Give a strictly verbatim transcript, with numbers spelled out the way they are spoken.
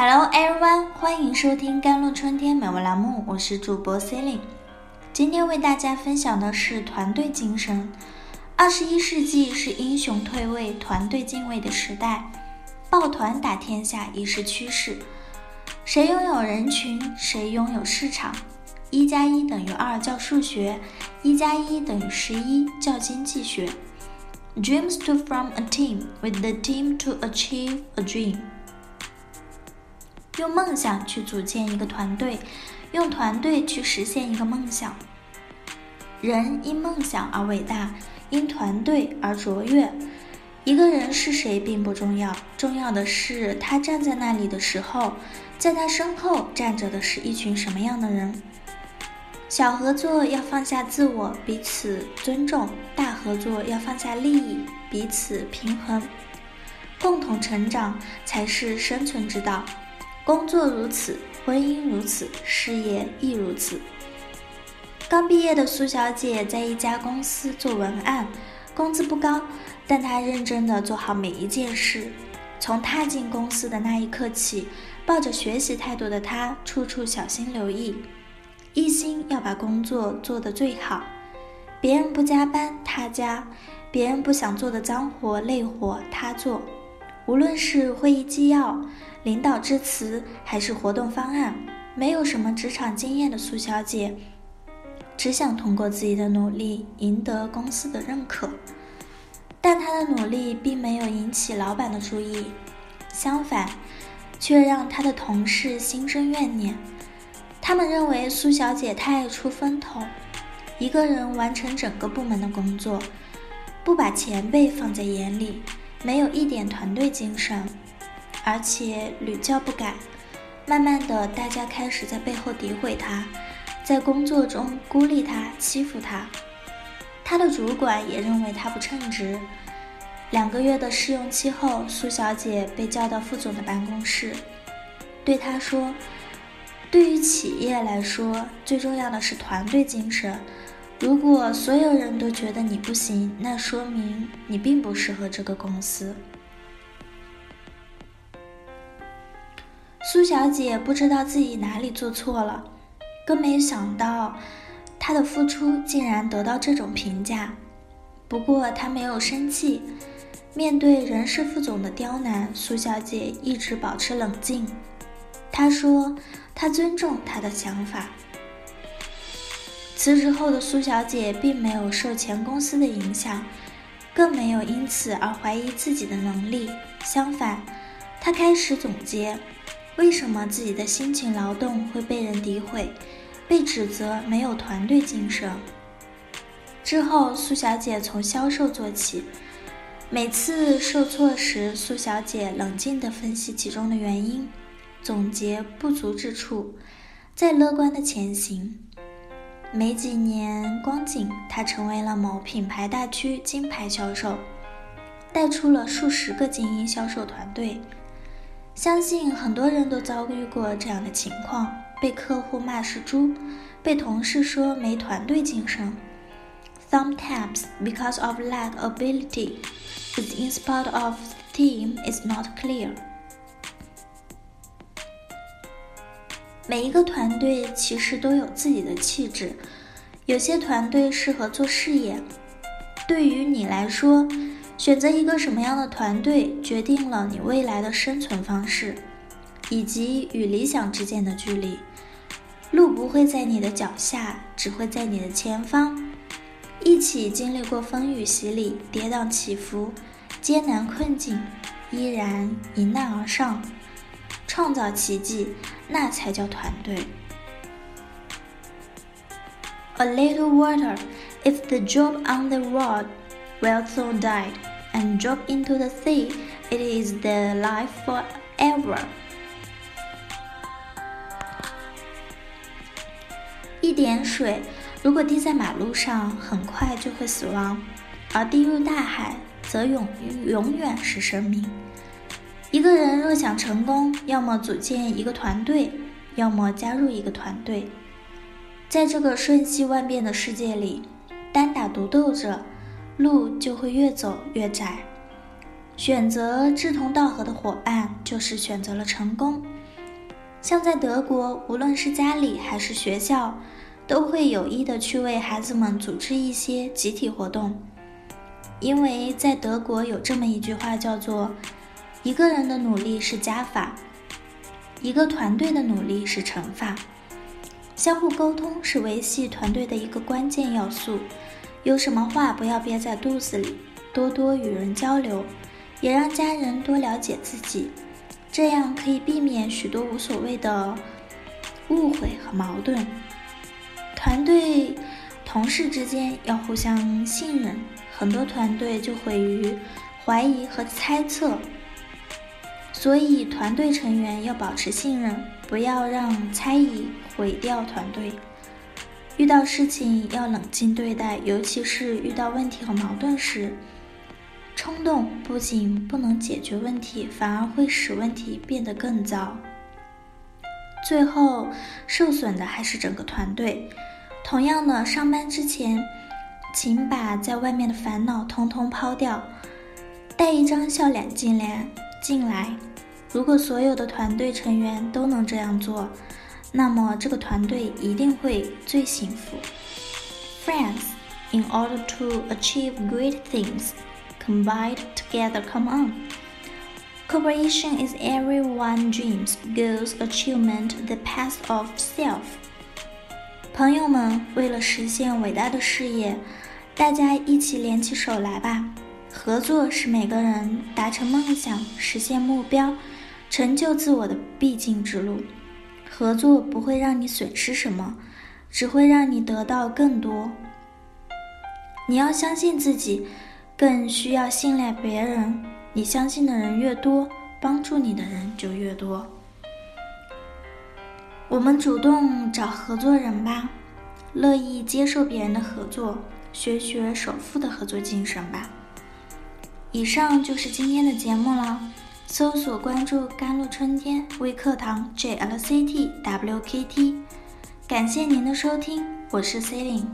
Hello everyone， 欢迎收听甘露春天美文栏目，我是主播 sealing。今天为大家分享的是团队精神。二十一世纪是英雄退位、团队敬畏的时代，抱团打天下已是趋势。谁拥有人群，谁拥有市场。一加一等于二叫数学，一加一等于十一叫经济学。Dreams to form a team, with the team to achieve a dream。用梦想去组建一个团队，用团队去实现一个梦想。人因梦想而伟大，因团队而卓越。一个人是谁并不重要，重要的是他站在那里的时候，在他身后站着的是一群什么样的人。小合作要放下自我，彼此尊重；大合作要放下利益，彼此平衡。共同成长才是生存之道。工作如此，婚姻如此，事业亦如此。刚毕业的苏小姐在一家公司做文案，工资不高，但她认真地做好每一件事。从踏进公司的那一刻起，抱着学习态度的她，处处小心留意，一心要把工作做得最好。别人不加班，她加；别人不想做的脏活累活，她做。无论是会议纪要、领导致辞，还是活动方案，没有什么职场经验的苏小姐，只想通过自己的努力赢得公司的认可。但她的努力并没有引起老板的注意，相反，却让她的同事心生怨念。他们认为苏小姐太爱出风头，一个人完成整个部门的工作，不把前辈放在眼里，没有一点团队精神，而且屡教不改。慢慢的，大家开始在背后诋毁他，在工作中孤立他、欺负他。他的主管也认为他不称职。两个月的试用期后，苏小姐被叫到副总的办公室，对他说：对于企业来说，最重要的是团队精神。如果所有人都觉得你不行，那说明你并不适合这个公司。苏小姐不知道自己哪里做错了，更没想到她的付出竟然得到这种评价。不过她没有生气，面对人事副总的刁难，苏小姐一直保持冷静。她说她尊重他的想法。辞职后的苏小姐并没有受前公司的影响，更没有因此而怀疑自己的能力。相反，她开始总结，为什么自己的辛勤劳动会被人诋毁，被指责没有团队精神。之后，苏小姐从销售做起。每次受挫时，苏小姐冷静地分析其中的原因，总结不足之处，再乐观地前行。没几年光景，他成为了某品牌大区金牌销售，带出了数十个精英销售团队。相信很多人都遭遇过这样的情况，被客户骂是猪，被同事说没团队精神。 Sometimes, because of lack of ability, is in spite of theme is not clear。每一个团队其实都有自己的气质，有些团队适合做事业。对于你来说，选择一个什么样的团队，决定了你未来的生存方式，以及与理想之间的距离。路不会在你的脚下，只会在你的前方。一起经历过风雨洗礼、跌宕起伏、艰难困境，依然迎难而上，创造奇迹，那才叫团队。 A little water, if the drop on the road will soon die, and drop into the sea, it is the life forever。 一点水，如果滴在马路上，很快就会死亡，而滴入大海，则永永远是生命。一个人若想成功，要么组建一个团队，要么加入一个团队。在这个瞬息万变的世界里，单打独斗着，路就会越走越窄。选择志同道合的伙伴，就是选择了成功。像在德国，无论是家里还是学校，都会有意的去为孩子们组织一些集体活动。因为在德国有这么一句话叫做，一个人的努力是加法，一个团队的努力是乘法。相互沟通是维系团队的一个关键要素，有什么话不要憋在肚子里，多多与人交流，也让家人多了解自己，这样可以避免许多无所谓的误会和矛盾。团队同事之间要互相信任，很多团队就毁于怀疑和猜测，所以团队成员要保持信任，不要让猜疑毁掉团队。遇到事情要冷静对待，尤其是遇到问题和矛盾时，冲动不仅不能解决问题，反而会使问题变得更糟。最后受损的还是整个团队。同样的，上班之前请把在外面的烦恼通通抛掉，带一张笑脸进来进来。如果所有的团队成员都能这样做，那么这个团队一定会最幸福。 Friends, in order to achieve great things, combined together, come on. Cooperation is everyone's dreams, goals, achievement, the path of self. 朋友们，为了实现伟大的事业，大家一起联起手来吧。合作是每个人达成梦想、实现目标、成就自我的必经之路。合作不会让你损失什么，只会让你得到更多。你要相信自己，更需要信赖别人。你相信的人越多，帮助你的人就越多。我们主动找合作人吧，乐意接受别人的合作，学学首富的合作精神吧。以上就是今天的节目了。搜索关注甘露春天微课堂 J L C T W K T， 感谢您的收听，我是 sealing。